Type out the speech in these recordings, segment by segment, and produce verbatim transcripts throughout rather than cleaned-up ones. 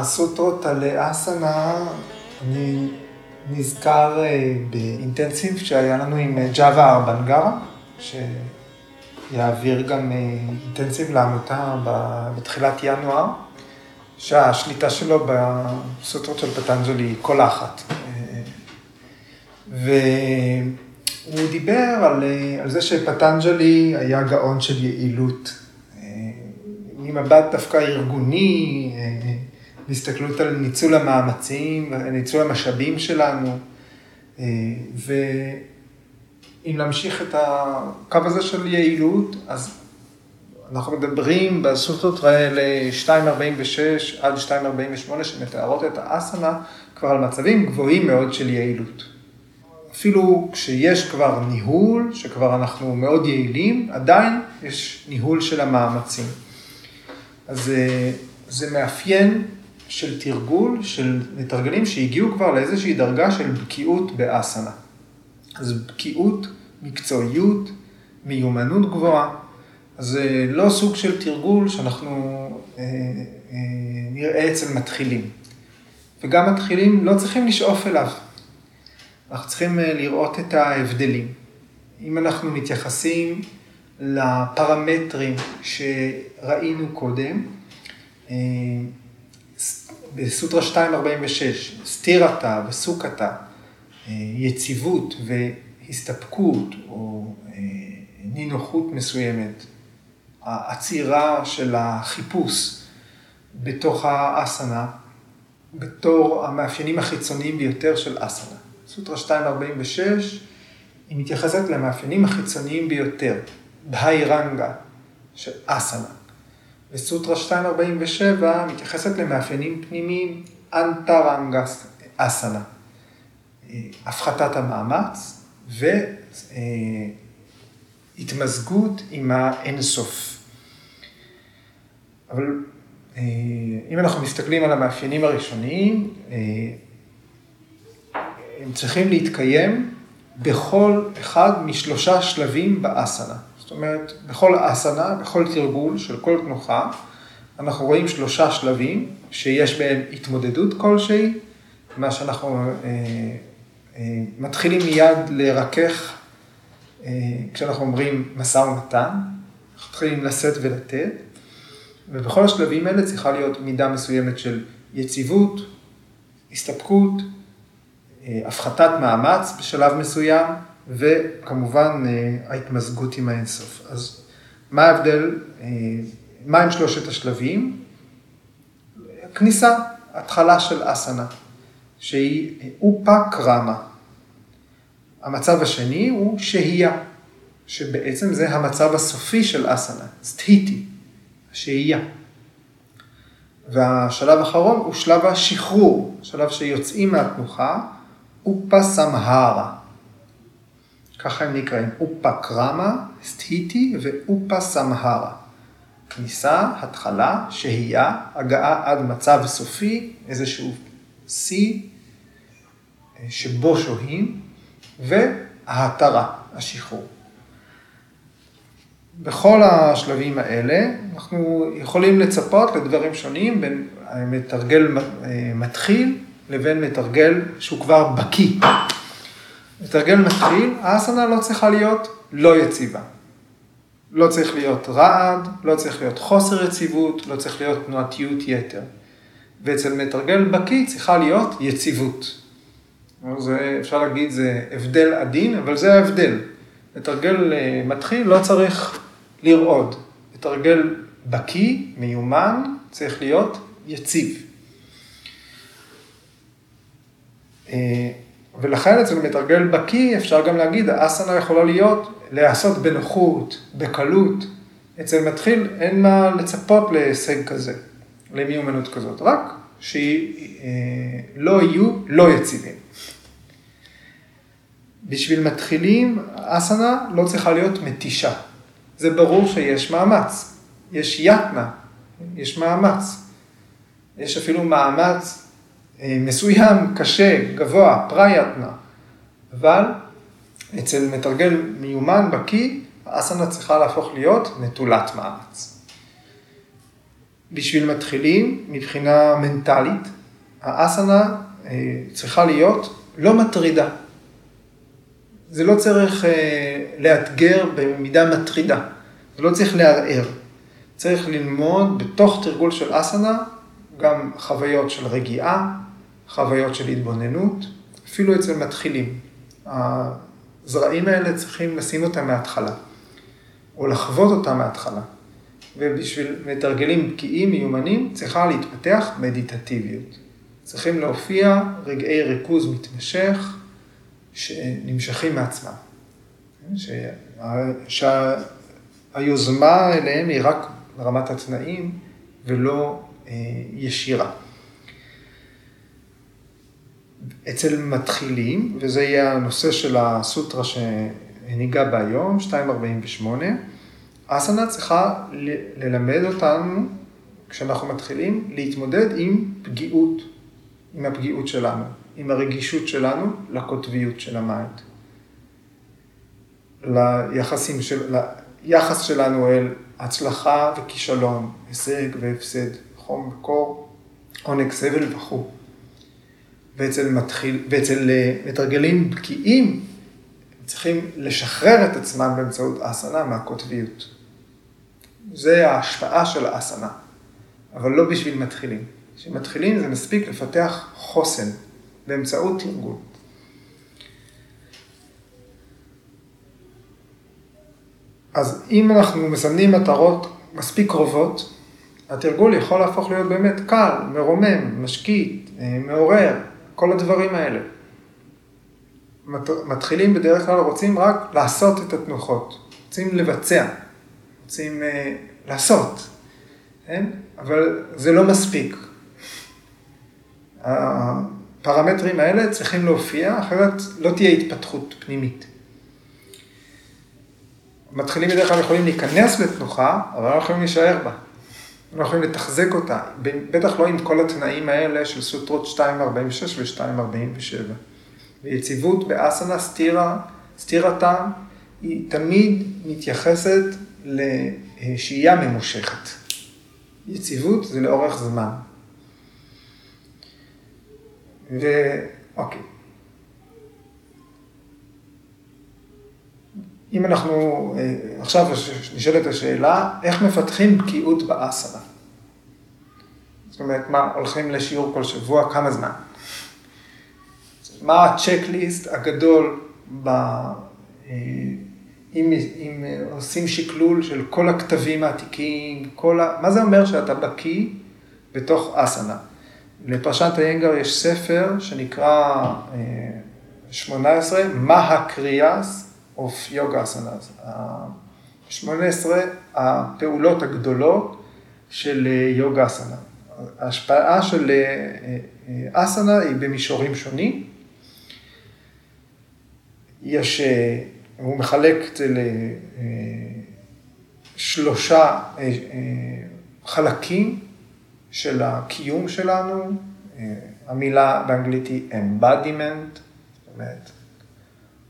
הסוטרות על אסנה, אני נזכר באינטנסיב שהיה לנו עם ג'אווה ארבנגרה, שיעביר גם אינטנסיב לעמותה בתחילת ינואר, שהשליטה שלו בסוטרות של פטנג'לי היא כל אחת. והוא דיבר על, על זה שפטנג'לי היה גאון של יעילות, ממבט דווקא ארגוני, בהסתכלות על ניצול המאמצים, ניצול המשאבים שלנו, ואם להמשיך את הקו הזה של יעילות, אז אנחנו מדברים בסוטרות האלה שתיים ארבעים ושש עד שתיים ארבעים ושמונה שמתארות את האסנה כבר על מצבים גבוהים מאוד של יעילות. אפילו כשיש כבר ניהול, שכבר אנחנו מאוד יעילים, עדיין יש ניהול של המאמצים. אז זה מאפיין של תרגול, של מתרגלים שהגיעו כבר לאיזושהי דרגה של בקיאות באסנה. אז בקיאות, מקצועיות, מיומנות גבוהה. אז זה לא סוג של תרגול שאנחנו אה, אה, נראה אצל מתחילים. וגם מתחילים לא צריכים לשאוף אליו. אנחנו צריכים לראות את ההבדלים. אם אנחנו מתייחסים לפרמטרים שראינו קודם, בסוטרה שתיים ארבעים ושש, סתירתה וסוכתה, יציבות והסתפקות או נינוחות מסוימת, העצירה של החיפוש בתוך האסנה, בתור המאפיינים החיצוניים ביותר של אסנה. סוטרה שתיים ארבעים ושש היא מתייחסת למאפיינים החיצוניים ביותר, בהירנגה של אסנה. וסוטרה שתיים ארבעים ושבע מתייחסת למאפיינים פנימיים, אנטרנגה אסנה. הפחתת המאמץ והתמזגות עם האינסוף. אבל אם אנחנו מסתכלים על המאפיינים הראשוניים, הם צריכים להתקיים בכל אחד משלושה שלבים באסנה. זאת אומרת, בכל אסנה, בכל תרגול של כל תנוחה, אנחנו רואים שלושה שלבים שיש בהם התמודדות כלשהי, מה שאנחנו אה, אה, מתחילים מיד לרכך, אה, כשאנחנו אומרים מסע ומתן, אנחנו מתחילים לשאת ולתת, ובכל השלבים האלה צריכה להיות מידה מסוימת של יציבות, הסתפקות, אה, הפחתת מאמץ בשלב מסוים, וכמובן ההתמזגות עם האינסוף. אז מה ההבדל, מה עם שלושת השלבים? כניסה, התחלה של אסנה, שהיא אופה קרמה. המצב השני הוא שהייה, שבעצם זה המצב הסופי של אסנה, סתיתי, שהייה. והשלב האחרון הוא שלב השחרור, שלב שיוצאים מהתנוחה, אופה סמהרה. ככה הם נקראים, אופה קרמה, סתיתי ואופה סמהרה. כניסה, התחלה, שהייה, הגעה עד מצב סופי, איזשהו שיא שבו שוהים, וההתרה, השחרור. בכל השלבים האלה, אנחנו יכולים לצפות לדברים שונים בין מתרגל מתחיל לבין מתרגל שהוא כבר בקי. מתרגל מתחיל, האסנה לא צריכה להיות לא יציבה. לא צריך להיות רעד, לא צריך להיות חוסר יציבות, לא צריך להיות תנועתיות יתר. ואצל מתרגל בקי צריכה להיות יציבות. זה, אפשר להגיד, זה הבדל עדין, אבל זה ההבדל. מתרגל מתחיל לא צריך לרעוד. מתרגל בקי, מיומן, צריך להיות יציב. ולכן אצל מתרגל בקי, אפשר גם להגיד, האסנה יכולה להיות, לעשות בנוחות, בקלות. אצל מתחיל אין מה לצפות להישג כזה, למיומנות כזאת, רק שלא יהיו לא יציבים. בשביל מתחילים, האסנה לא צריכה להיות מתישה. זה ברור שיש מאמץ, יש יתנה, יש מאמץ, יש אפילו מאמץ, מסוים, קשה, גבוה, פרייתנה, אבל אצל מתרגל מיומן בקי, האסנה צריכה להפוך להיות נטולת מאמץ. בשביל מתחילים, מבחינה מנטלית, האסנה צריכה להיות לא מטרידה. זה לא צריך לאתגר במידה מטרידה, זה לא צריך לערער. צריך ללמוד בתוך תרגול של אסנה, גם חוויות של רגיעה, חוויות של התבוננות, אפילו אצל מתחילים. הזרעים האלה צריכים לשים אותם מההתחלה, או לחוות אותם מההתחלה. ובשביל מתרגלים בקיאים מיומנים, צריכה להתפתח מדיטטיביות. צריכים להופיע רגעי ריכוז מתמשך, שנמשכים מעצמם. שהיוזמה אליהם היא רק ברמת התנאים, ולא ישירה. אצל מתחילים, וזה יהיה הנושא של הסוטרה שניגע בה היום, שתיים ארבעים ושמונה, אסנה צריכה ללמד אותנו, כשאנחנו מתחילים, להתמודד עם פגיעות, עם הפגיעות שלנו, עם הרגישות שלנו לקוטביות של המיינד, ליחסים של, ליחס שלנו אל הצלחה וכישלון, הישג והפסד, חום וקור, עונג סבל וכו'. ואצל מתחיל, ואצל מתרגלים בקיאים, צריכים לשחרר את עצמם באמצעות אסנה מהקוטביות. זה ההשפעה של האסנה, אבל לא בשביל מתחילים. כשמתחילים זה מספיק לפתח חוסן באמצעות תרגול. אז אם אנחנו מסמנים מטרות מספיק קרובות, התרגול יכול להפוך להיות באמת קל, מרומם, משקיט, מעורר, כל הדברים האלה. מתחילים בדרך כלל רוצים רק לעשות את התנוחות, רוצים לבצע, רוצים אה, לעשות, אין? אבל זה לא מספיק. הפרמטרים האלה צריכים להופיע, אחרת לא תהיה התפתחות פנימית. מתחילים בדרך כלל יכולים להיכנס לתנוחה, אבל לא יכולים להישאר בה. לא יכולים לתחזק אותה, בטח לא עם כל התנאים האלה של סוטרות שתיים ארבעים ושש ו-שתיים ארבעים ושבע. ויציבות באסנה סתירה, סתירתה, היא תמיד מתייחסת לשהייה ממושכת. יציבות זה לאורך זמן. ואוקיי. אם אנחנו, עכשיו נשאלת השאלה, איך מפתחים בקיאות באסנה? זאת אומרת, מה, הולכים לשיעור כל שבוע, כמה זמן? מה הצ'קליסט הגדול, ב... אם, אם עושים שקלול של כל הכתבים העתיקים, כל ה... מה זה אומר שאתה בקיא בתוך אסנה? לפרשת איינגר יש ספר שנקרא שמונה עשרה, מה הקריאס? of yoga asanas. שמונה עשרה הפעולות הגדולות של יוגה אסנה. ההשפעה של אסנה היא במישורים שונים. יש, הוא מחלק לשלושה חלקים של הקיום שלנו. המילה באנגלית היא embodiment, זאת אומרת,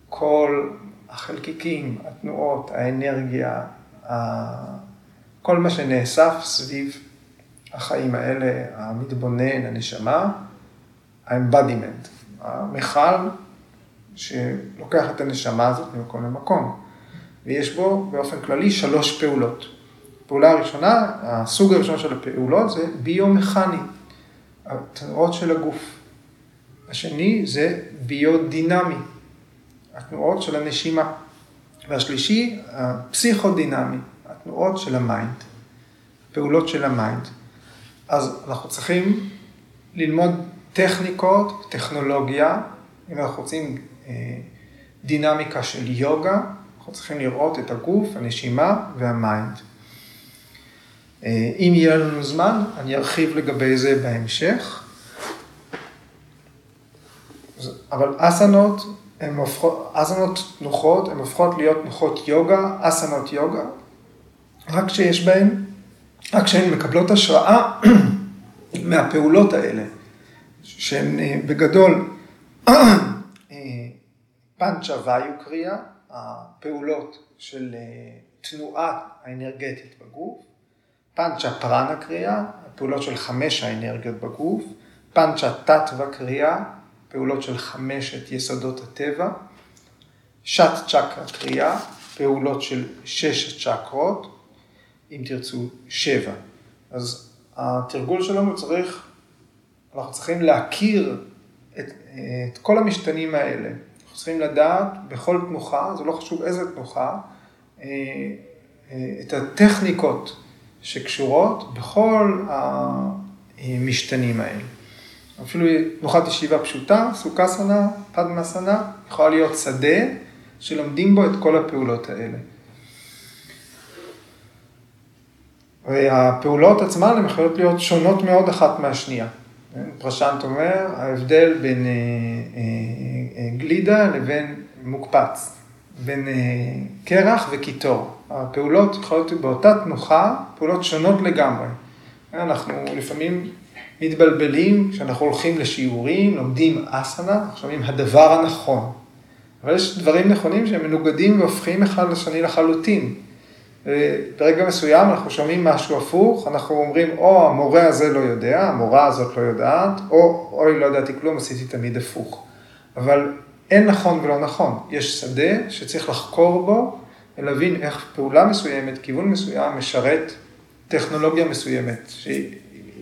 כל החלקיקים, התנועות, האנרגיה, כל מה שנאסף סביב החיים האלה, המתבונן, הנשמה, האמבדימנט, המחל שלוקח את הנשמה הזאת ממקום למקום. ויש בו באופן כללי שלוש פעולות. פעולה הראשונה, הסוג הראשון של הפעולות זה ביומכני, התנועות של הגוף. השני זה ביודינמי, התנועות של הנשימה. והשלישי, הפסיכודינמי, התנועות של המיינד, הפעולות של המיינד. אז אנחנו צריכים ללמוד טכניקות, טכנולוגיה, אם אנחנו רוצים דינמיקה של יוגה, אנחנו צריכים לראות את הגוף, הנשימה והמיינד. אם יהיה לנו זמן, אני ארחיב לגבי זה בהמשך. אבל אסנות, אסנות תנוחות, הן הופכות להיות תנוחות יוגה, אסנות יוגה, רק שיש בהן, רק כשהן מקבלות השראה מהפעולות האלה, שהן בגדול פנצ'ה ויוקריה, הפעולות של תנועה האנרגטית בגוף, פאנצ'ה פרנה קריאה, פעולות של חמש האנרגיות בגוף, פאנצ'ה טטווה קריאה, פעולות של חמשת יסודות הטבע, שט צ'קרה קריאה, פעולות של שש צ'קרות, אם תרצו שבע. אז התרגול שלנו צריך, אנחנו צריכים להכיר את, את כל המשתנים האלה. אנחנו צריכים לדעת בכל תנוחה, זה לא חשוב איזה תנוחה, את הטכניקות שקשורות בכל המשתנים האלה. אפילו תנוחת ישיבה פשוטה, סוכסנה, פדמסנה, יכולה להיות שדה שלומדים בו את כל הפעולות האלה. והפעולות עצמן הן יכולות להיות שונות מאוד אחת מהשנייה. פרשנט אומר, ההבדל בין גלידה לבין מוקפץ, בין קרח וקיטור. הפעולות יכולות להיות באותה תנוחה, פעולות שונות לגמרי. אנחנו לפעמים מתבלבלים, כשאנחנו הולכים לשיעורים, לומדים אסנה, אנחנו שומעים הדבר הנכון. אבל יש דברים נכונים שהם מנוגדים והופכים אחד לשני לחלוטין. ברגע מסוים אנחנו שומעים משהו הפוך, אנחנו אומרים, או המורה הזה לא יודע, המורה הזאת לא יודעת, או אוי, לא ידעתי כלום, עשיתי תמיד הפוך. אבל אין נכון ולא נכון. יש שדה שצריך לחקור בו, להבין איך פעולה מסוימת, כיוון מסוים, משרת טכנולוגיה מסוימת, שהיא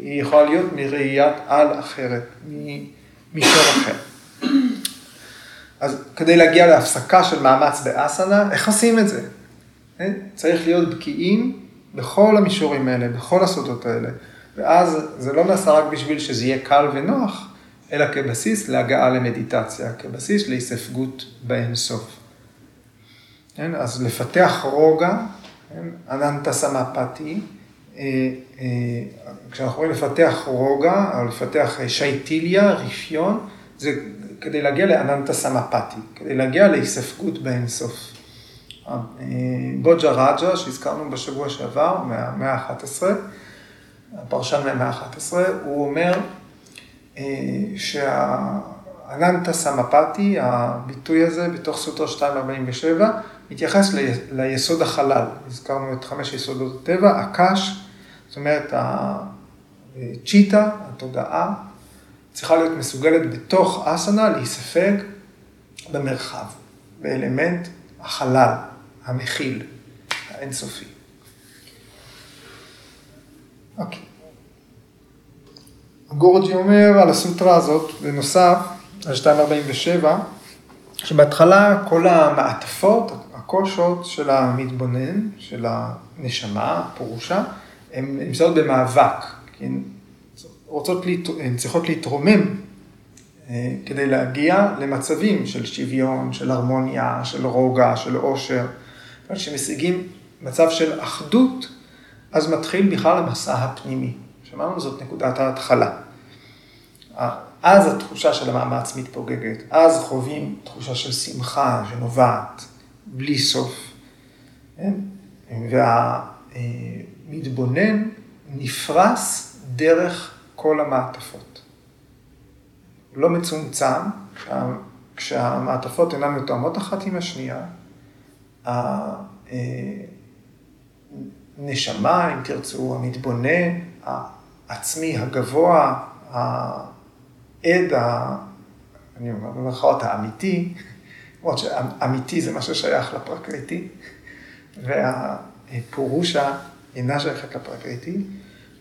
יכולה להיות מראיית על אחרת, ממישור אחר. אז כדי להגיע להפסקה של מאמץ באסנה, איך עושים את זה? צריך להיות בקיאים בכל המישורים האלה, בכל הסודות האלה. ואז זה לא נעשה רק בשביל שזה יהיה קל ונוח, אלא כבסיס להגעה למדיטציה, כבסיס להיספגות באינסוף. אז לפתח רוגע, אננטה סמאפתי, כשאנחנו רואים לפתח רוגע, או לפתח שייטיליה, רפיון, זה כדי להגיע לאננטה סמאפתי, כדי להגיע להיספגות באינסוף. בוג'ה רג'ה, שהזכרנו בשבוע שעבר, מהמאה ה-אחת עשרה, הפרשן מהמאה ה-אחת עשרה, הוא אומר שהאננטה סמאפתי, הביטוי הזה בתוך סוטרה מאתיים ארבעים ושבע, מתייחס ליסוד החלל. הזכרנו את חמש יסודות הטבע, הקש, זאת אומרת הצ'יטה, התודעה, צריכה להיות מסוגלת בתוך אסנה להיספג במרחב, באלמנט החלל, המכיל, האינסופי. אוקיי. גורג'י אומר על הסוטרה הזאת, בנוסף, על מאתיים ארבעים ושבע, שבהתחלה כל המעטפות, הקושות של המתבונן, של הנשמה, פורושה, הן נמצאות במאבק, כי הן רוצות, הן צריכות להתרומם, כדי להגיע למצבים של שוויון, של הרמוניה, של רוגע, של עושר. אבל כשמשיגים מצב של אחדות, אז מתחיל בכלל המסע הפנימי. שמענו, זאת נקודת ההתחלה. אז התחושה של המאמץ מתפוגגת, אז חווים תחושה של שמחה שנובעת בלי סוף. והמתבונן נפרס דרך כל המעטפות. לא מצומצם, כשהמעטפות אינן מתואמות אחת עם השנייה, הנשמה, אם תרצו, המתבונן, העצמי, הגבוה, העד, אני אומר לך אותה, האמיתי, למרות שאמיתי זה מה ששייך לפרקריטי, והפורושה אינה שייכת לפרקריטי,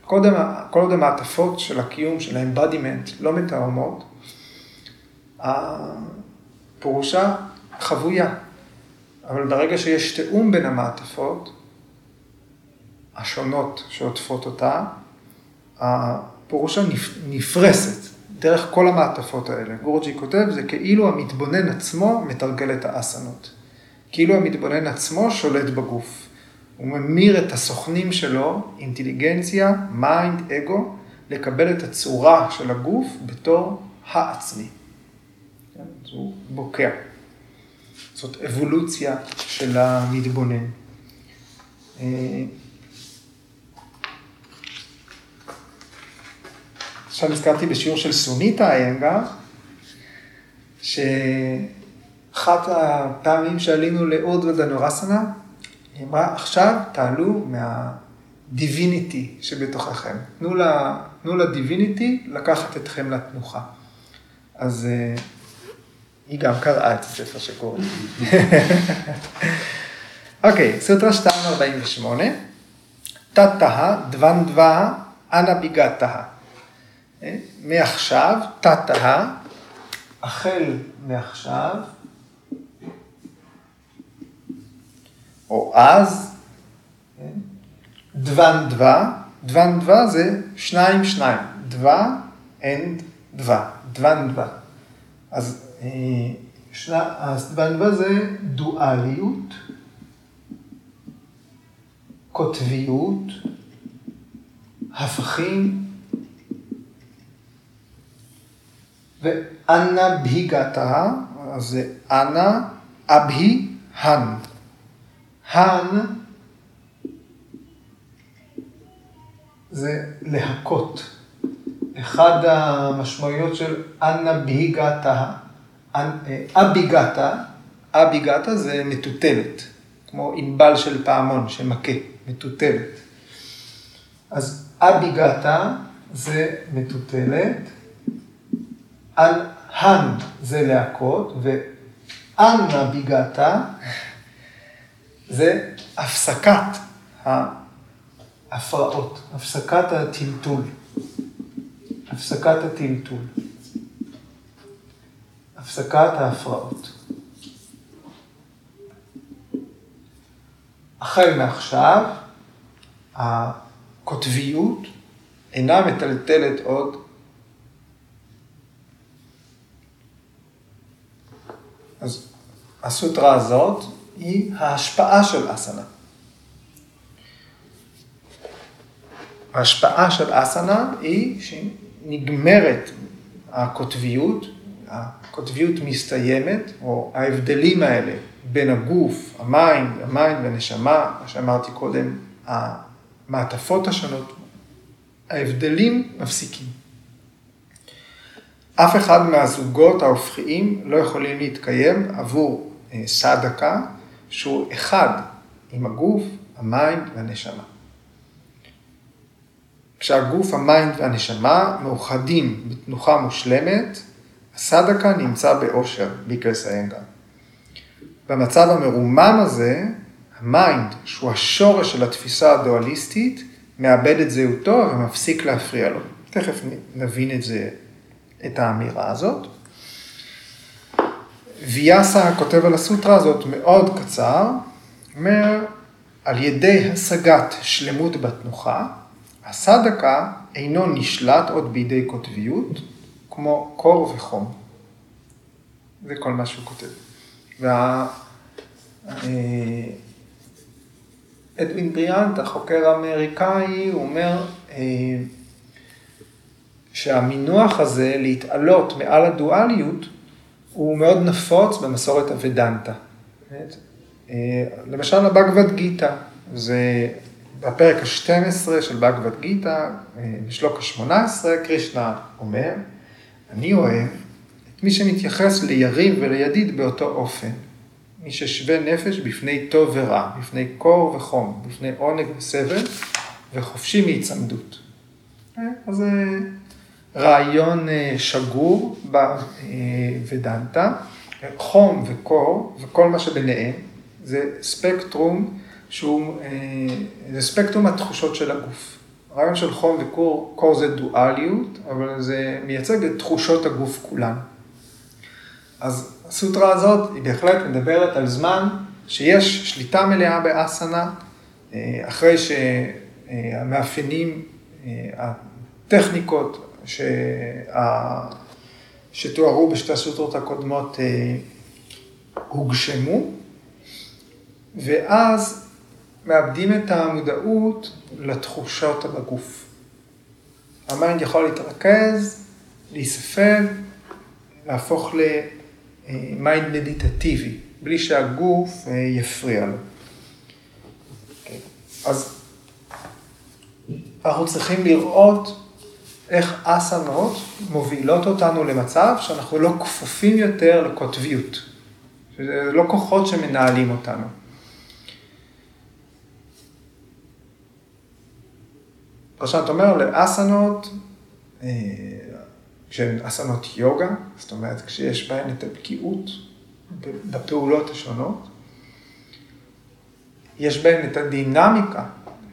קודם, כל עוד המעטפות של הקיום, של האמבדימנט, לא מתאומות, הפירושה חבויה. אבל ברגע שיש תאום בין המעטפות, השונות שעוטפות אותה, הפירושה נפרסת דרך כל המעטפות האלה. גורג'י כותב, זה כאילו המתבונן עצמו מתרגל את האסנות. כאילו המתבונן עצמו שולט בגוף. הוא ממיר את הסוכנים שלו, אינטליגנציה, מיינד, אגו, לקבל את הצורה של הגוף בתור העצמי. הוא בוקע. זאת אבולוציה של המתבונן. עכשיו הזכרתי בשיעור של סוניטה איינגר, שאחת הפעמים שעלינו להוד ודנורסנה, היא אמרה, עכשיו תעלו הדיביניטי שבתוככם. תנו לדיביניטי לקחת אתכם לתנוחה. אז היא גם קראה את הספר שקוראים. אוקיי, סוטרה מאתיים ארבעים ושמונה. תתאה דוונדווה אנביגתאה. מעכשיו, תתאה, החל מעכשיו, או אז, דוון דווה, דוון דווה זה שניים שניים, דווה and דווה, דוון דווה. אז דוון דווה זה דואליות, קוטביות, הפכים, ואנה בהיגתה, אז זה אנה אבהי הן. הן זה להקות. אחד המשמעויות של אנה בהיגתה, אביגתה, אביגתה זה מטוטלת, כמו ענבל של פעמון שמכה, מטוטלת. אז אביגתה זה מטוטלת, הן זה להקות, ואנה בהיגתה זה הפסקת ההפרעות, הפסקת הטלטול, הפסקת הטלטול, הפסקת ההפרעות. החל מעכשיו, הקוטביות אינה מטלטלת עוד. אז הסוטרה הזאת היא ההשפעה של אסנה. ההשפעה של אסנה היא שנגמרת הקוטביות, הקוטביות מסתיימת, או ההבדלים האלה בין הגוף, המים, המים והנשמה, מה שאמרתי קודם, המעטפות השונות, ההבדלים מפסיקים. אף אחד מהזוגות ההופכיים לא יכולים להתקיים עבור סדקה, שהוא אחד עם הגוף, המים והנשמה. כשהגוף, המים והנשמה מאוחדים בתנוחה מושלמת, הסדקה נמצא באושר, ביקרס האנגה. במצב המרומם הזה, המיינד, שהוא השורש של התפיסה הדואליסטית, מאבד את זהותו ומפסיק להפריע לו. תכף נבין את זה, את האמירה הזאת. ויאסה הכותב על הסוטרה הזאת מאוד קצר, אומר, על ידי השגת שלמות בתנוחה, הסדקה אינו נשלט עוד בידי קוטביות, כמו קור וחום. זה כל מה שהוא כותב. ואדווין בריאנט, החוקר האמריקאי, הוא אומר שהמינוח הזה להתעלות מעל הדואליות, הוא מאוד נפוץ במסורת הוודנטה. למשל, הבאגבד גיטה, זה בפרק ה-שתים עשרה של באגבד גיטה, בשלוק ה-שמונה עשרה, קרישנה אומר, אני אוהב את מי שמתייחס ליריב ולידיד באותו אופן, מי ששווה נפש בפני טוב ורע, בפני קור וחום, בפני עונג וסבל, וחופשי מהצמדות. אז זה רעיון שגור בוודנטה, חום וקור וכל מה שביניהם, זה ספקטרום, שהוא, זה ספקטרום התחושות של הגוף. הרעיון של חום וקור, קור זה דואליות, אבל זה מייצג את תחושות הגוף כולן. אז הסוטרה הזאת היא בהחלט מדברת על זמן שיש שליטה מלאה באסנה, אחרי שהמאפיינים, הטכניקות שתוארו בשתי הסוטרות הקודמות הוגשמו, ואז מאבדים את המודעות לתחושות בגוף. המיינד יכול להתרכז, להיספג, להפוך למיינד מדיטטיבי, בלי שהגוף יפריע לו. אז אנחנו צריכים לראות איך אסנות מובילות אותנו למצב שאנחנו לא כפופים יותר לקוטביות, שזה לא כוחות שמנהלים אותנו. פרשנת אומר לאסנות, שהן אסנות יוגה, זאת אומרת כשיש בהן את הבקיאות בפעולות השונות, יש בהן את הדינמיקה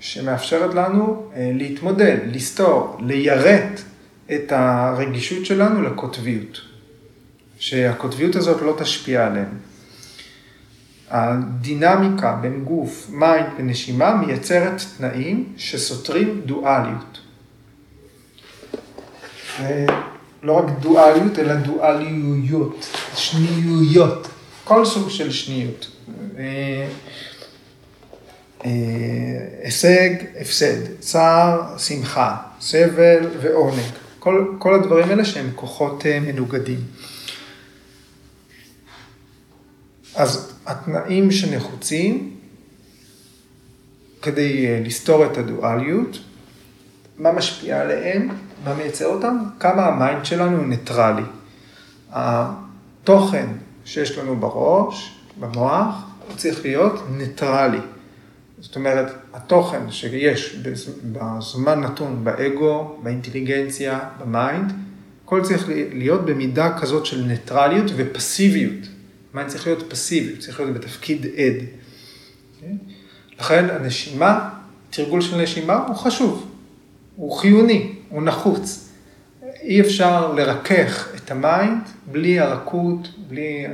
שמאפשרת לנו להתמודד, לסתור, ליירט את הרגישות שלנו לקוטביות, שהקוטביות הזאת לא תשפיע עלינו. הדינמיקה בין גוף, מים ונשימה מייצרת תנאים שסותרים דואליות. לא רק דואליות, אלא דואליויות, שניויות, כל סוג של שניות. הישג, הפסד, צער, שמחה, סבל ועונג. כל, כל הדברים האלה שהם כוחות מנוגדים. אז התנאים שנחוצים כדי לסתור את הדואליות, מה משפיע עליהם, מה מייצר אותם, כמה המיינד שלנו ניטרלי. התוכן שיש לנו בראש, במוח, הוא צריך להיות ניטרלי. זאת אומרת, התוכן שיש בזמן נתון, באגו, באינטליגנציה, במיינד, כל צריך להיות במידה כזאת של ניטרליות ופסיביות. מיינד צריך להיות פסיבי, צריך להיות בתפקיד עד. לכן הנשימה, תרגול של נשימה הוא חשוב, הוא חיוני, הוא נחוץ. אי אפשר לרכך את המיינד בלי הרכות, בלי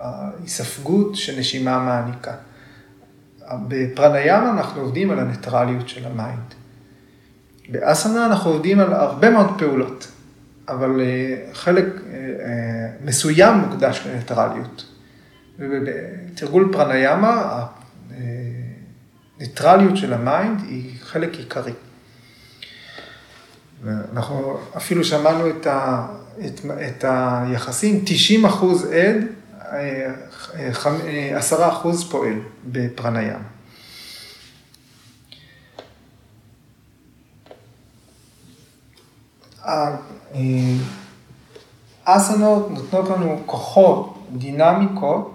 ההיספגות שנשימה מעניקה. בפרניאמה אנחנו עובדים על הניטרליות של המיינד. באסנה אנחנו עובדים על הרבה מאוד פעולות, אבל חלק מסוים מוקדש לניטרליות. ובתרגול פרניאמה, הניטרליות של המיינד היא חלק עיקרי. אנחנו אפילו שמענו את, ה, את, את היחסים, תשעים אחוז עד, עשרה אחוז פועל בפרניאמה. האסנות נותנות לנו כוחות, דינמיקות,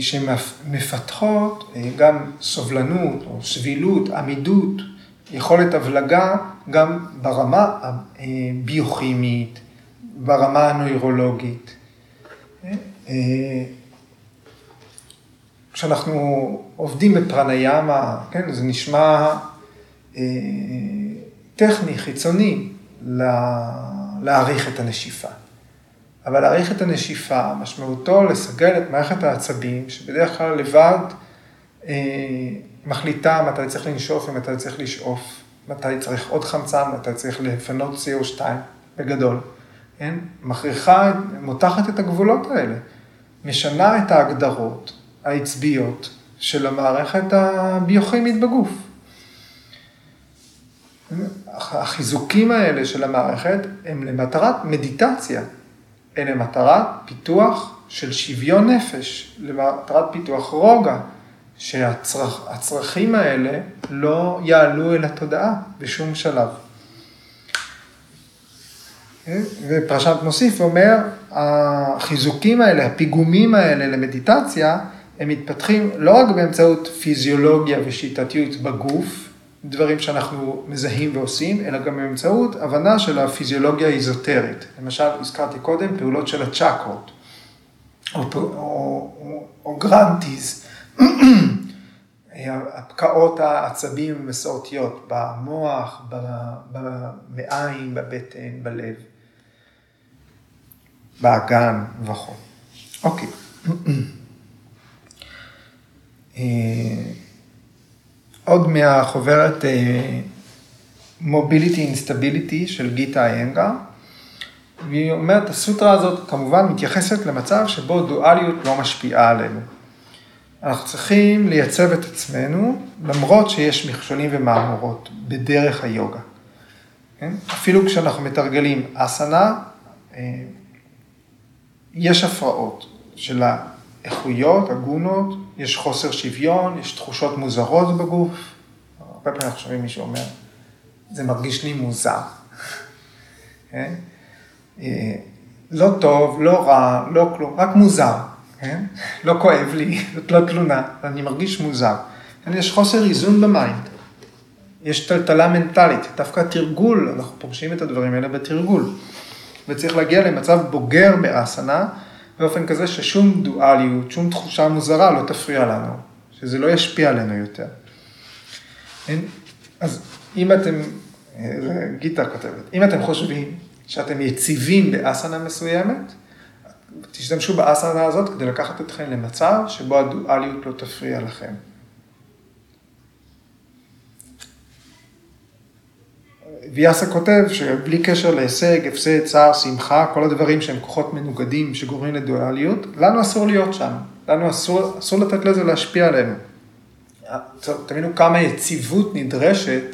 שמפתחות גם סובלנות או סבילות, עמידות, יכולת הבלגה, גם ברמה הביוכימית, ברמה הנוירולוגית. כשאנחנו עובדים בפרניאמה, כן, זה נשמע טכני, חיצוני, להעריך את הנשיפה. אבל להעריך את הנשיפה, משמעותו לסגל את מערכת העצבים, שבדרך כלל לבד מחליטה מתי צריך לנשוף ומתי צריך לשאוף, מתי צריך עוד חמצן, מתי צריך לפנות סי או שתיים, בגדול. כן? מכריחה, מותחת את הגבולות האלה, משנה את ההגדרות העצביות של המערכת הביוכימית בגוף. החיזוקים האלה של המערכת הם למטרת מדיטציה, הם למטרת פיתוח של שוויון נפש, למטרת פיתוח רוגע, שהצרכים האלה לא יעלו אל התודעה בשום שלב. ופרשת מוסיף אומר, החיזוקים האלה, הפיגומים האלה למדיטציה, הם מתפתחים לא רק באמצעות פיזיולוגיה ושיטתיות בגוף, דברים שאנחנו מזהים ועושים, אלא גם באמצעות הבנה של הפיזיולוגיה האיזוטרית. למשל, הזכרתי קודם, פעולות של הצ'קרות, או, או, או, או גרנטיז, הפקעות העצבים המסורתיות, במוח, במעיים, בבטן, בלב, באגן וכו'. אוקיי. עוד מהחוברת Mobility Instability של גיטה איינגר, והיא אומרת, הסוטרה הזאת כמובן מתייחסת למצב שבו דואליות לא משפיעה עלינו. אנחנו צריכים לייצב את עצמנו, למרות שיש מכשולים ומאמורות בדרך היוגה. כן? אפילו כשאנחנו מתרגלים אסנה, יש הפרעות של האיכויות, הגונות, יש חוסר שוויון, יש תחושות מוזרות בגוף. הרבה פעמים אנחנו שומעים מישהו אומר, זה מרגיש לי מוזר. כן? לא טוב, לא רע, לא כלום, רק מוזר. כן? לא כואב לי, זאת לא תלונה, אני מרגיש מוזר. יש חוסר איזון במיינד. יש טלטלה מנטלית, דווקא תרגול, אנחנו פורשים את הדברים האלה בתרגול, וצריך להגיע למצב בוגר באסנה, באופן כזה ששום דואליות, שום תחושה מוזרה לא תפריע לנו, שזה לא ישפיע עלינו יותר. אז אם אתם, גיטה כותבת, אם אתם חושבים שאתם יציבים באסנה מסוימת, תשתמשו באסנה הזאת כדי לקחת אתכם למצב שבו הדואליות לא תפריע לכם. ויאסה כותב שבלי קשר להישג, הפסד, צער, שמחה, כל הדברים שהם כוחות מנוגדים שגורמים לדואליות, לנו אסור להיות שם. לנו אסור, אסור לתת לזה להשפיע עלינו. תבינו כמה יציבות נדרשת,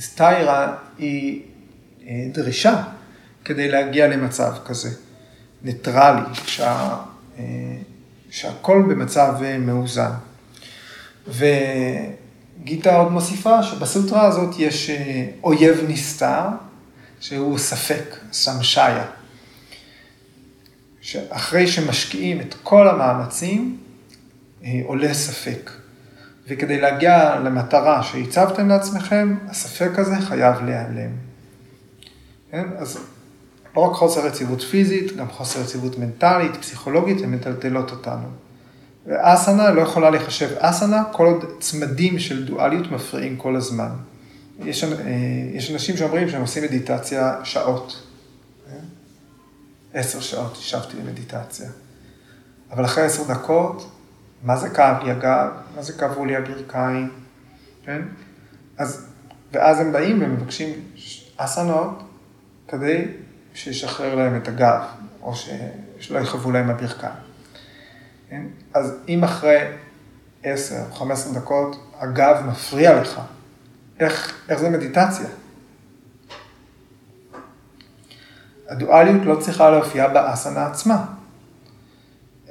סטיירה היא דרישה כדי להגיע למצב כזה, ניטרלי, שה, שהכל במצב מאוזן. ו... גיטה עוד מוסיפה שבסוטרה הזאת יש אויב נסתר, שהוא ספק, סמשיה. שאחרי שמשקיעים את כל המאמצים, עולה ספק. וכדי להגיע למטרה שהצבתם לעצמכם, הספק הזה חייב להיעלם. כן? אז לא רק חוסר יציבות פיזית, גם חוסר יציבות מנטלית, פסיכולוגית, הן מטלטלות אותנו. ואסנה לא יכולה לחשב אסנה, כל עוד צמדים של דואליות מפריעים כל הזמן. יש, יש אנשים שאומרים שהם עושים מדיטציה שעות. עשר שעות ישבתי למדיטציה. אבל אחרי עשר דקות, מה זה כאב לי הגב? מה זה כאבו לי הגרקיים? כן? אז, ואז הם באים ומבקשים אסנות כדי שישחרר להם את הגב, או שלא יחוו להם הגרקיים. אז אם אחרי עשר או חמש עשרה דקות הגב מפריע לך, איך, איך זה מדיטציה? הדואליות לא צריכה להופיע באסנה עצמה.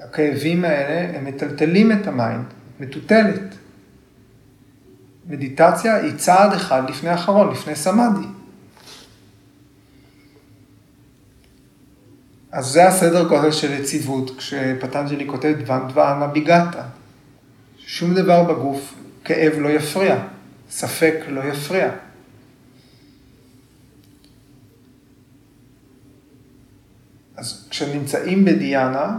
הכאבים האלה הם מטלטלים את המיינד, מטוטלת. מדיטציה היא צעד אחד לפני האחרון, לפני סמאדי. אז זה הסדר גודל של יציבות, כשפטנג'לי כותב דוונדוואנה ביגטה. שום דבר בגוף, כאב לא יפריע, ספק לא יפריע. אז כשנמצאים בדיאנה,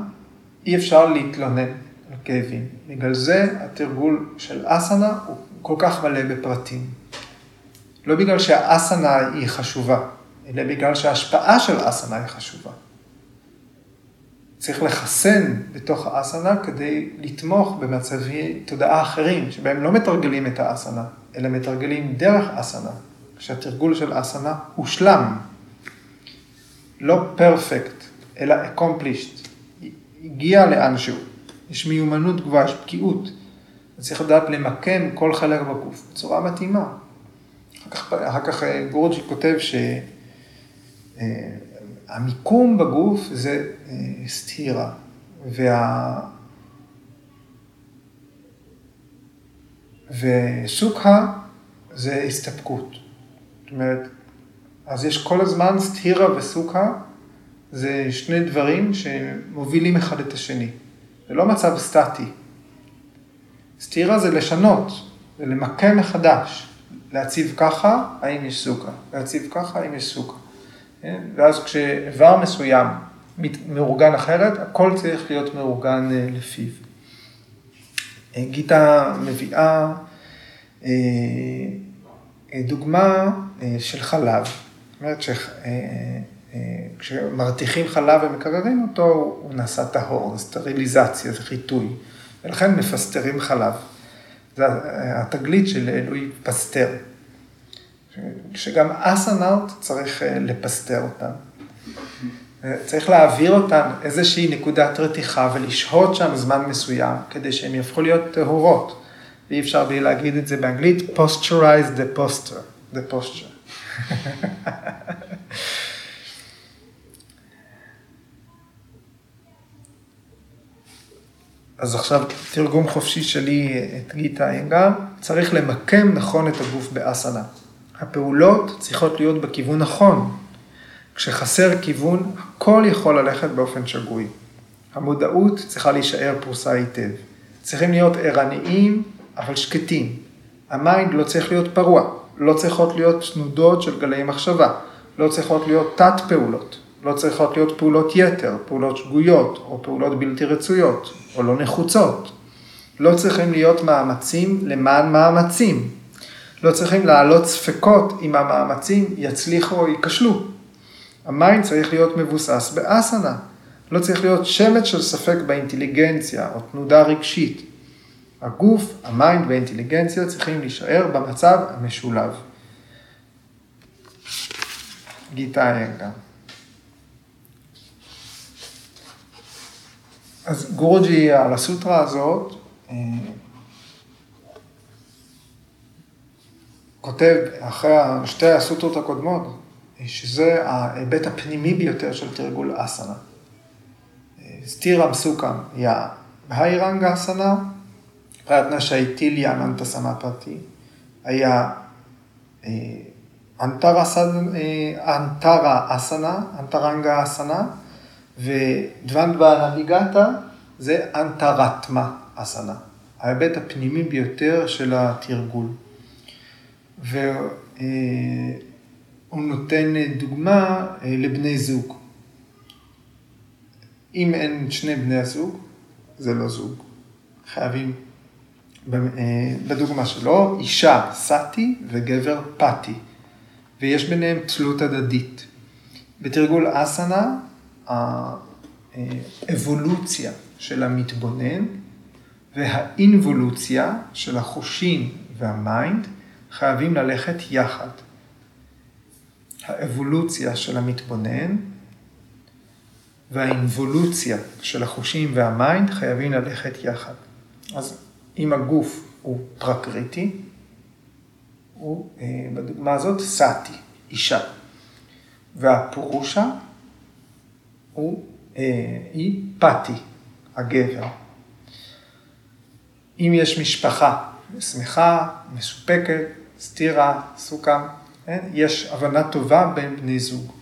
אי אפשר להתלונן על כאבים. בגלל זה התרגול של אסנה הוא כל כך מלא בפרטים. לא בגלל שהאסנה היא חשובה, אלא בגלל שההשפעה של אסנה היא חשובה. צריך לחסן בתוך האסנה כדי לתמוך במצבי תודעה אחרים, שבהם לא מתרגלים את האסנה, אלא מתרגלים דרך אסנה, כשהתרגול של אסנה הושלם. לא perfect, אלא accomplished. הגיע לאנשהו. יש מיומנות גבוהה, יש בקיאות. צריך לדעת למקם כל חלק בגוף בצורה מתאימה. אחר כך, אחר כך גורג'י כותב ש... המיקום בגוף זה סתירה, וה... וסוקה זה הסתפקות. זאת אומרת, אז יש כל הזמן סתירה וסוקה, זה שני דברים שמובילים אחד את השני. זה לא מצב סטטי. סתירה זה לשנות, זה למקם מחדש. להציב ככה, האם יש סוקה. להציב ככה, האם יש סוקה. ואז כשאיבר מסוים מאורגן אחרת, הכל צריך להיות מאורגן לפיו. גיטה מביאה דוגמה של חלב. זאת אומרת שכשמרתיחים חלב ומקררים אותו, הוא נעשה טהור, זה סטריליזציה, זה חיטוי. ולכן מפסטרים חלב. זו התגלית של אלוי פסטר. שגם אסנאות צריך לפסטר אותן. צריך להעביר אותן איזושהי נקודת רתיחה ולשהות שם זמן מסוים, כדי שהן יהפכו להיות טהורות. ואי אפשר בלי להגיד את זה באנגלית, posturize the posture, the posture. אז עכשיו תרגום חופשי שלי את גיטה אינגר, צריך למקם נכון את הגוף באסנה. הפעולות צריכות להיות בכיוון נכון. כשחסר כיוון, הכל יכול ללכת באופן שגוי. המודעות צריכה להישאר פרוסה היטב. צריכים להיות ערניים, אבל שקטים. המיינד לא צריך להיות פרוע, לא צריכות להיות תנודות של גלי מחשבה, לא צריכות להיות תת פעולות, לא צריכות להיות פעולות יתר, פעולות שגויות או פעולות בלתי רצויות או לא נחוצות. לא צריכים להיות מאמצים למען מאמצים. לא צריכים להעלות ספקות אם המאמצים יצליחו או ייכשלו. המיינד צריך להיות מבוסס באסנה. לא צריך להיות שמץ של ספק באינטליגנציה או תנודה רגשית. הגוף, המיינד והאינטליגנציה צריכים להישאר במצב המשולב. גיטה ינגה. אז גורג'י על הסוטרה הזאת כותב אחרי שתי הסוטרות הקודמות, שזה ההיבט הפנימי ביותר של תרגול אסנה. סתירם סוכם היא בהירנגה אסנה, פרטנה שהטיל יננטה סמפתי, היה אנטרה אסנה, אנטרנגה אסנה, ודוונדבה נביגטה זה אנטרטמה אסנה, ההיבט הפנימי ביותר של התרגול. והוא נותן דוגמה לבני זוג. אם אין שני בני הזוג, זה לא זוג. חייבים, בדוגמה שלו, אישה סאטי וגבר פאטי, ויש ביניהם תלות הדדית. בתרגול אסנה, האבולוציה של המתבונן והאינבולוציה של החושים והמיינד חייבים ללכת יחד. האבולוציה של המתבונן והאינבולוציה של החושים והמיינד חייבים ללכת יחד. אז אם הגוף הוא פרקריטי, הוא בדוגמה הזאת סאטי, אישה, והפורושה הוא היא פאטי, הגבר. אם יש משפחה שמחה, מסופקת, סתירה, סוכם, יש הבנה טובה בין בני זוג.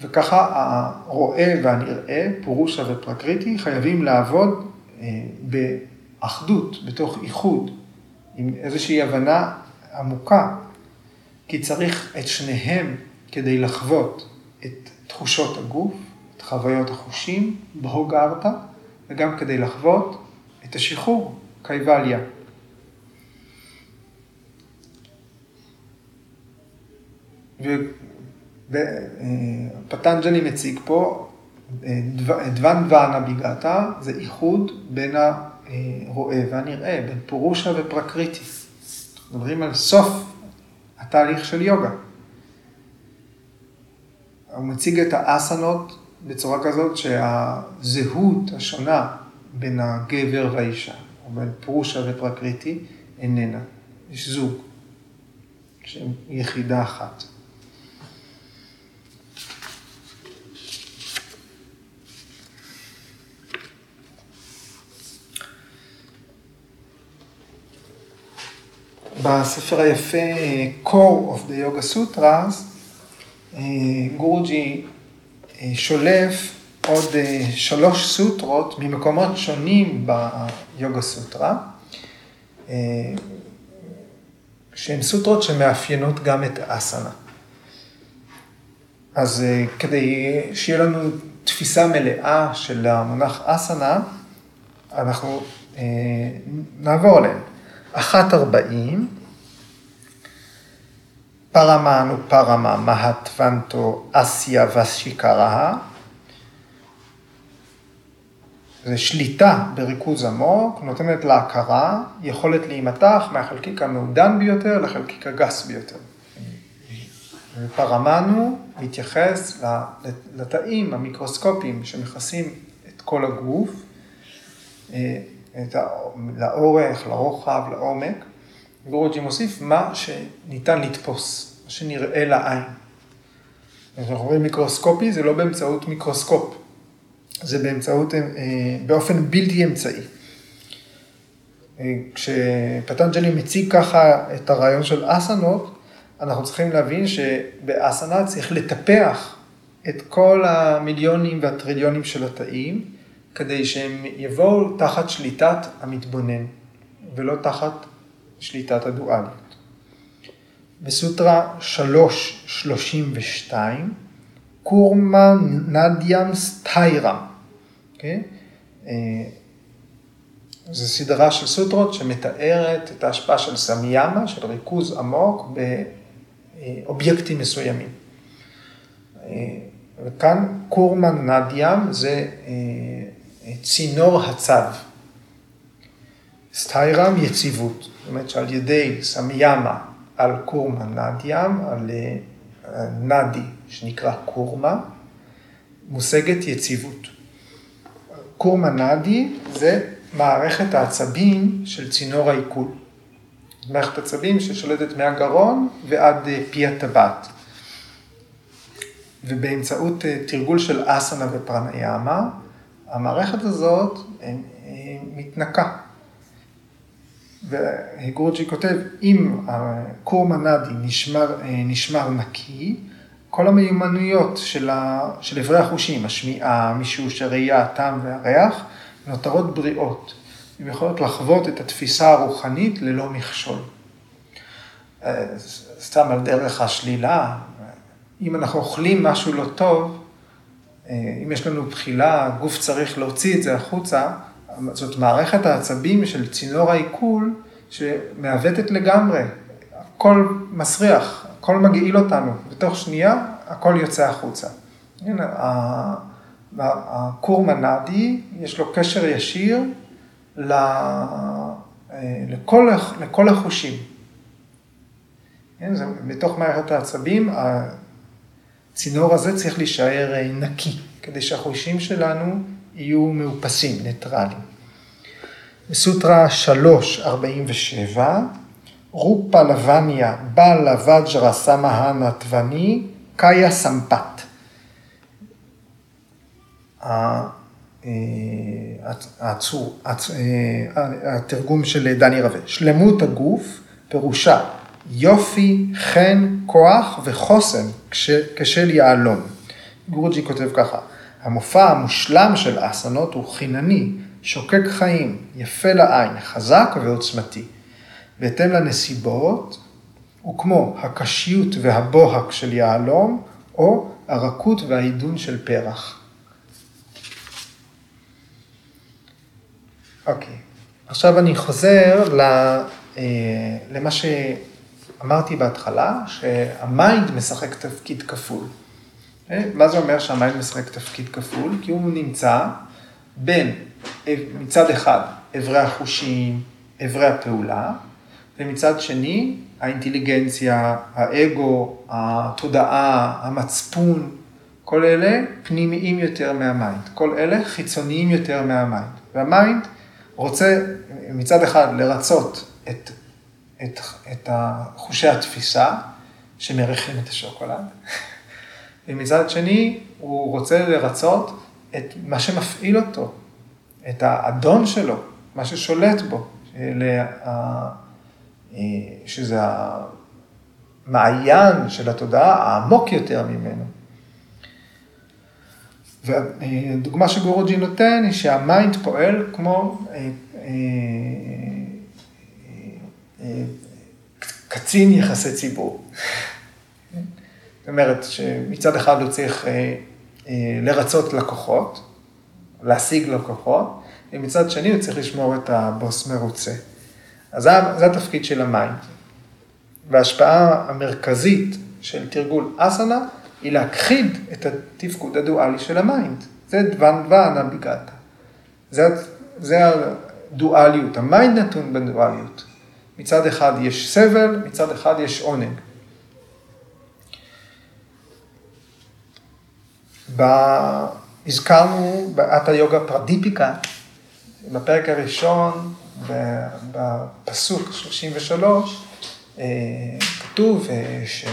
וככה הרואה והנראה, פורושה ופרקריטי, חייבים לעבוד באחדות, בתוך איחוד, עם איזושהי הבנה עמוקה, כי צריך את שניהם כדי לחוות את תחושות הגוף, את חוויות החושים, בהוגרתה, וגם כדי לחוות את השחרור, קייבליה. ופטנג'לי מציג פה, דוונדוואנה ביגאטה, זה איחוד בין הרואה והנראה, בין פורושה ופרקריטי. מדברים על סוף התהליך של יוגה. הוא מציג את האסנות בצורה כזאת שהזהות השונה בין הגבר והאישה, או בין פרושה ופרקריטי, איננה. יש זוג, שהיא יחידה אחת. בספר היפה Core of the Yoga Sutras, גורג'י שולף עוד שלוש סוטרות ממקומות שונים ביוגה סוטרה, שהן סוטרות שמאפיינות גם את האסנה. אז כדי שיהיה לנו תפיסה מלאה של המונח אסנה, אנחנו נעבור עליהן. אחת ארבעים, פרמאנו פרמה מהטוונטו אסיה ושיקרה, זה שליטה בריכוז עמוק, נותנת להכרה, יכולת להימתח מהחלקיק המעודן ביותר לחלקיק הגס ביותר. פרמאנו מתייחס לתאים המיקרוסקופיים שמכסים את כל הגוף, לאורך, לרוחב, לעומק. גורג'י מוסיף מה שניתן לתפוס, מה שנראה לעין. אנחנו רואים מיקרוסקופי, זה לא באמצעות מיקרוסקופ, זה באמצעות, באופן בלתי אמצעי. כשפטנג'לי מציג ככה את הרעיון של אסנות, אנחנו צריכים להבין שבאסנה צריך לטפח את כל המיליונים והטריליונים של התאים, כדי שהם יבואו תחת שליטת המתבונן. ולא תחת שליטת הדואליות. בסוטרה שלוש שלושים ושתיים, קורמה נדיאם סטיירה. זו סדרה של סוטרות שמתארת את ההשפעה של סמיאמה, של ריכוז עמוק באובייקטים מסוימים. וכאן קורמה נדיאם זה צינור הצב. סטיירם יציבות, זאת אומרת שעל ידי סמיאמה על קורמה נדיאם, על נדי שנקרא קורמה, מושגת יציבות. קורמה נדי זה מערכת העצבים של צינור העיכול. מערכת עצבים ששולטת מהגרון ועד פי הטבעת. ובאמצעות תרגול של אסנה ופרנאיאמה, המערכת הזאת מתנקה. וגורג'י כותב, אם הקורמה נדי נשמר, נשמר נקי, כל המיומנויות של, ה... של עברי החושים, השמיעה, מישוש, הראייה, הטעם והריח, נותרות בריאות. הן יכולות לחוות את התפיסה הרוחנית ללא מכשול. סתם על דרך השלילה, אם אנחנו אוכלים משהו לא טוב, אם יש לנו בחילה, הגוף צריך להוציא את זה החוצה, זאת מערכת העצבים של צינור העיכול שמעוותת לגמרי. הכל מסריח, הכל מגעיל אותנו. בתוך שנייה, הכל יוצא החוצה. הנה, הקורמה נדי, יש לו קשר ישיר לכל, לכל החושים. זה בתוך מערכת העצבים, הצינור הזה צריך להישאר נקי, כדי שהחושים שלנו יהיו מאופסים, ניטרליים. בסוטרה שלוש ארבעים ושבע, רופה לבניה, בעלה וג'רה סמהנה תווני, קאיה סמפת. העצור, התרגום של דני רווה. שלמות הגוף פירושה יופי, חן, כוח וחוסן כשל יעלום. גורג'י כותב ככה, המופע המושלם של האסנות הוא חינני, שוקק חיים, יפה לעין, חזק ועוצמתי. בהתאם לנסיבות הוא כמו הקשיות והבוהק של יעלום או הרכות והעידון של פרח. אוקיי, okay. עכשיו אני חוזר למה שאמרתי בהתחלה, שהמיינד משחק תפקיד כפול. מה זה אומר שהמיינד משחק תפקיד כפול? כי הוא נמצא בין מצד אחד עברי החושים, עברי הפעולה, ומצד שני האינטליגנציה, האגו, התודעה, המצפון, כל אלה פנימיים יותר מהמיינד, כל אלה חיצוניים יותר מהמיינד, והמיינד רוצה מצד אחד לרצות את, את, את חושי התפיסה שמריחים את השוקולד, ומצד שני הוא רוצה לרצות את מה שמפעיל אותו, את האדון שלו, מה ששולט בו, שזה המעיין של התודעה העמוק יותר ממנו. והדוגמה שגורג'י נותן היא שהמיינד פועל כמו קצין יחסי ציבור. זאת אומרת שמצד אחד הוא צריך לרצות לקוחות, להשיג לקוחות, ומצד שני הוא צריך לשמור את הבוס מרוצה. אז זה התפקיד של המיינד. וההשפעה המרכזית של תרגול אסנה, היא להכחיד את התפקוד הדואלי של המיינד. זה דוונדוון הביגאטה. זה, זה הדואליות, המיינד נתון בדואליות. מצד אחד יש סבל, מצד אחד יש עונג. הזכרנו באתה יוגה פרדיפיקה, בפרק הראשון, בפסוק שלושים ושלוש, כתוב ש...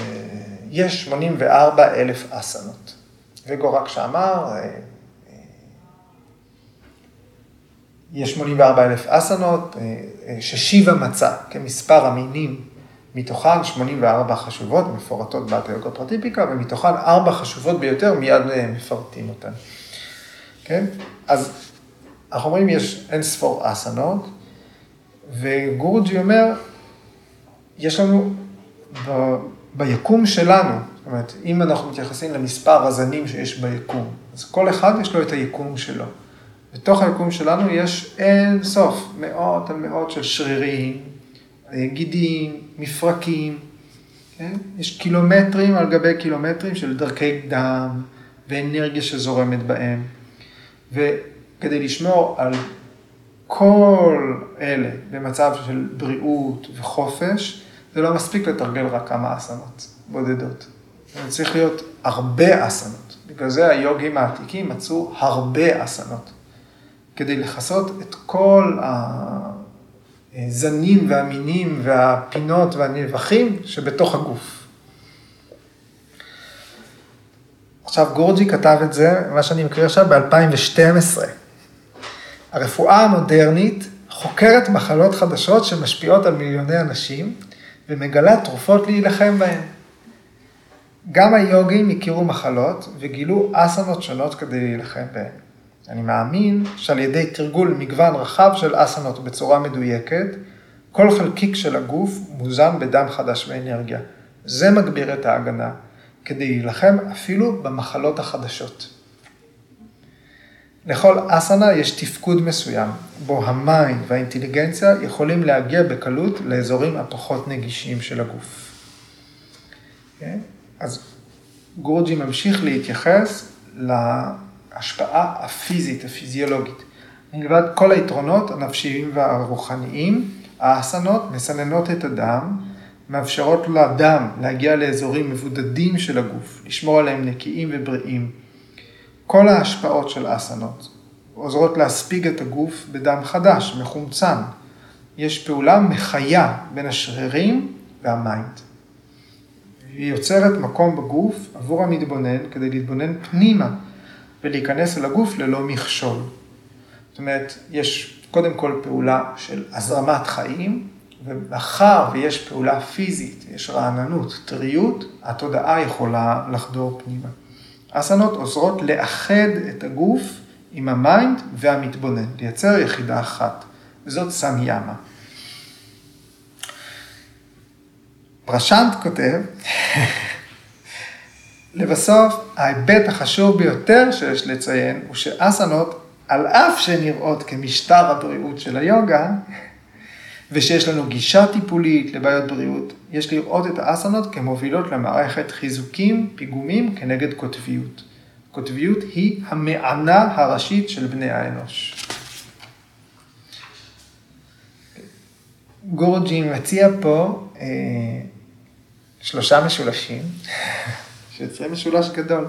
יש שמונים וארבעה אלף אסנות. וגורקשה אמר, יש שמונים וארבעה אלף אסנות, ששיבה מצא כמספר המינים, מתוכן שמונים וארבע חשובות מפורטות בהתיוגה פרטיפיקה, ומתוכן ארבע חשובות ביותר, מיד מפרטים אותן. כן? אז אנחנו אומרים, יש אין ספור אסנות, וגורג'י אומר, יש לנו ב, ביקום שלנו, זאת אומרת, אם אנחנו מתייחסים למספר הזנים שיש ביקום, אז כל אחד יש לו את היקום שלו. בתוך היקום שלנו יש אין סוף, מאות על מאות של שרירים, גידים, מפרקים, כן? יש קילומטרים על גבי קילומטרים של דרכי דם ואנרגיה שזורמת בהם. וכדי לשמור על כל אלה במצב של בריאות וחופש, זה לא מספיק לתרגל רק כמה אסנות בודדות. זה צריך להיות הרבה אסנות. בגלל זה היוגים העתיקים מצאו הרבה אסנות. כדי לחסות את כל הזנים והמינים והפינות והנבחים שבתוך הגוף. עכשיו גורג'י כתב את זה, מה שאני מקריא עכשיו, ב-אלפיים ושתים עשרה. הרפואה המודרנית חוקרת מחלות חדשות שמשפיעות על מיליוני אנשים, ומגלה תרופות להילחם בהן. גם היוגים הכירו מחלות וגילו אסנות שונות כדי להילחם בהן. אני מאמין שעל ידי תרגול מגוון רחב של אסנות בצורה מדויקת, כל חלקיק של הגוף מוזן בדם חדש ואנרגיה. זה מגביר את ההגנה, כדי להילחם אפילו במחלות החדשות. לכל אסנה יש תפקוד מסוים, בו המיינד והאינטליגנציה יכולים להגיע בקלות לאזורים הפחות נגישים של הגוף. כן? אז גורג'י ממשיך להתייחס להשפעה הפיזית, הפיזיולוגית. מלבד כל היתרונות הנפשיים והרוחניים, האסנות מסננות את הדם, מאפשרות לאדם להגיע לאזורים מבודדים של הגוף, לשמור עליהם נקיים ובריאים. כל ההשפעות של אסנות עוזרות להספיג את הגוף בדם חדש, מחומצן. יש פעולה מחיה בין השרירים והמיינד. היא יוצרת מקום בגוף עבור המתבונן כדי להתבונן פנימה ולהיכנס אל הגוף ללא מכשול. זאת אומרת, יש קודם כל פעולה של הזרמת חיים, ומאחר ויש פעולה פיזית, יש רעננות, טריות, התודעה יכולה לחדור פנימה. אסנות עוזרות לאחד את הגוף עם המיינד והמתבונן, לייצר יחידה אחת, וזאת סמיאמה. פרשנט כותב, לבסוף, ההיבט החשוב ביותר שיש לציין, הוא שאסנות, על אף שנראות כמשטר הבריאות של היוגה, ושיש לנו גישה טיפולית לבעיות בריאות, יש לראות את האסנות כמובילות למערכת חיזוקים, פיגומים כנגד קוטביות. קוטביות היא המענה הראשית של בני האנוש. גורג'י מציע פה אה, שלושה משולשים, שיוצרים משולש גדול.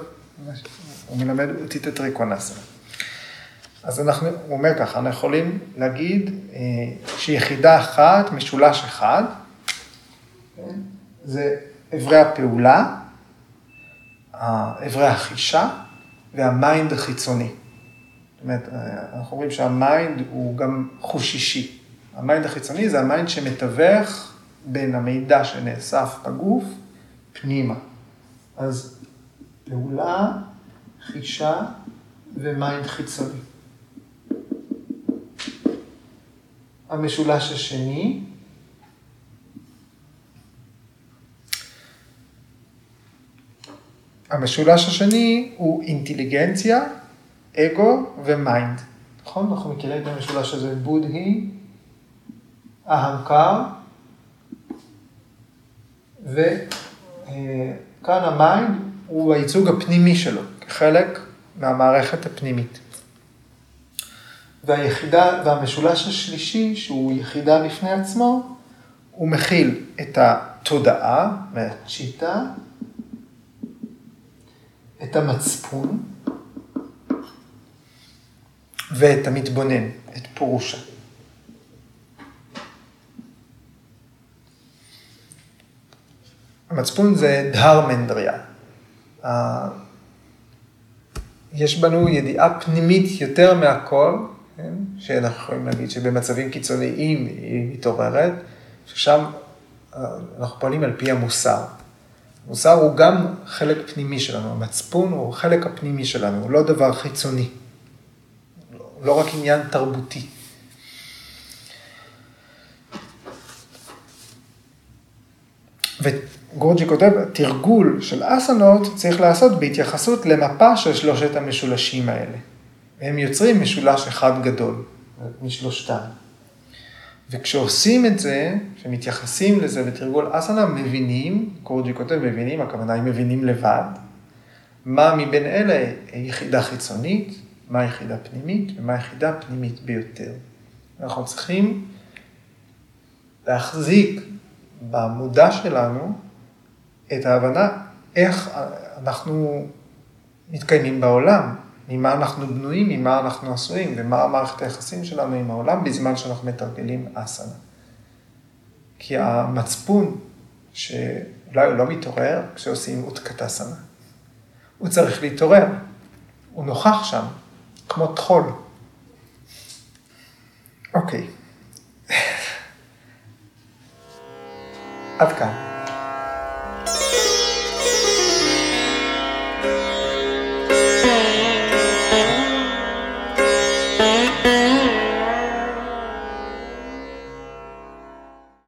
הוא מלמד אותי את הטריקונסה. אז אנחנו, הוא אומר ככה, אנחנו יכולים להגיד אה, שיחידה אחת, משולש אחד, זה עברי הפעולה, עברי החישה והמיינד החיצוני. זאת אומרת, אנחנו אומרים שהמיינד הוא גם חושישי. המיינד החיצוני זה המיינד שמתווך בין המידע שנאסף בגוף פנימה. אז פעולה, חישה ומיינד חיצוני. המשולש השני, המשולש השני הוא אינטליגנציה, אגו ומיינד. נכון? אנחנו מכירים את המשולש הזה, בודהי, אהמקר, וכאן המיינד הוא הייצוג הפנימי שלו, כחלק מהמערכת הפנימית. והיחידה, והמשולש השלישי, שהוא יחידה בפני עצמו, הוא מכיל את התודעה, מהצ'יטה, את המצפון, ואת המתבונן, את פורושה. המצפון זה דהרמנדריה. יש בנו ידיעה פנימית יותר מהכל, שאנחנו יכולים להגיד שבמצבים קיצוניים היא מתעוררת, ששם אנחנו פועלים על פי המוסר. המוסר הוא גם חלק פנימי שלנו, המצפון הוא חלק הפנימי שלנו, הוא לא דבר חיצוני, הוא לא רק עניין תרבותי. וגורג'י כותב, תרגול של אסנות צריך לעשות בהתייחסות למפה של שלושת המשולשים האלה. הם יוצרים משולש אחד גדול, משלושתם. וכשעושים את זה, כשמתייחסים לזה בתרגול אסנה, מבינים, גורג'י כותב מבינים, הכוונה היא מבינים לבד, מה מבין אלה יחידה חיצונית, מה היחידה פנימית ומה היחידה פנימית ביותר. אנחנו צריכים להחזיק במודע שלנו את ההבנה איך אנחנו מתקיימים בעולם, ממה אנחנו בנויים, ממה אנחנו עשויים ומה מערכת היחסים שלנו עם העולם בזמן שאנחנו מתרגלים אסנה. כי המצפון שאולי הוא לא מתעורר כשעושים עודקת אסנה, הוא צריך להתעורר, הוא נוכח שם, כמו תחול. אוקיי. עד כאן.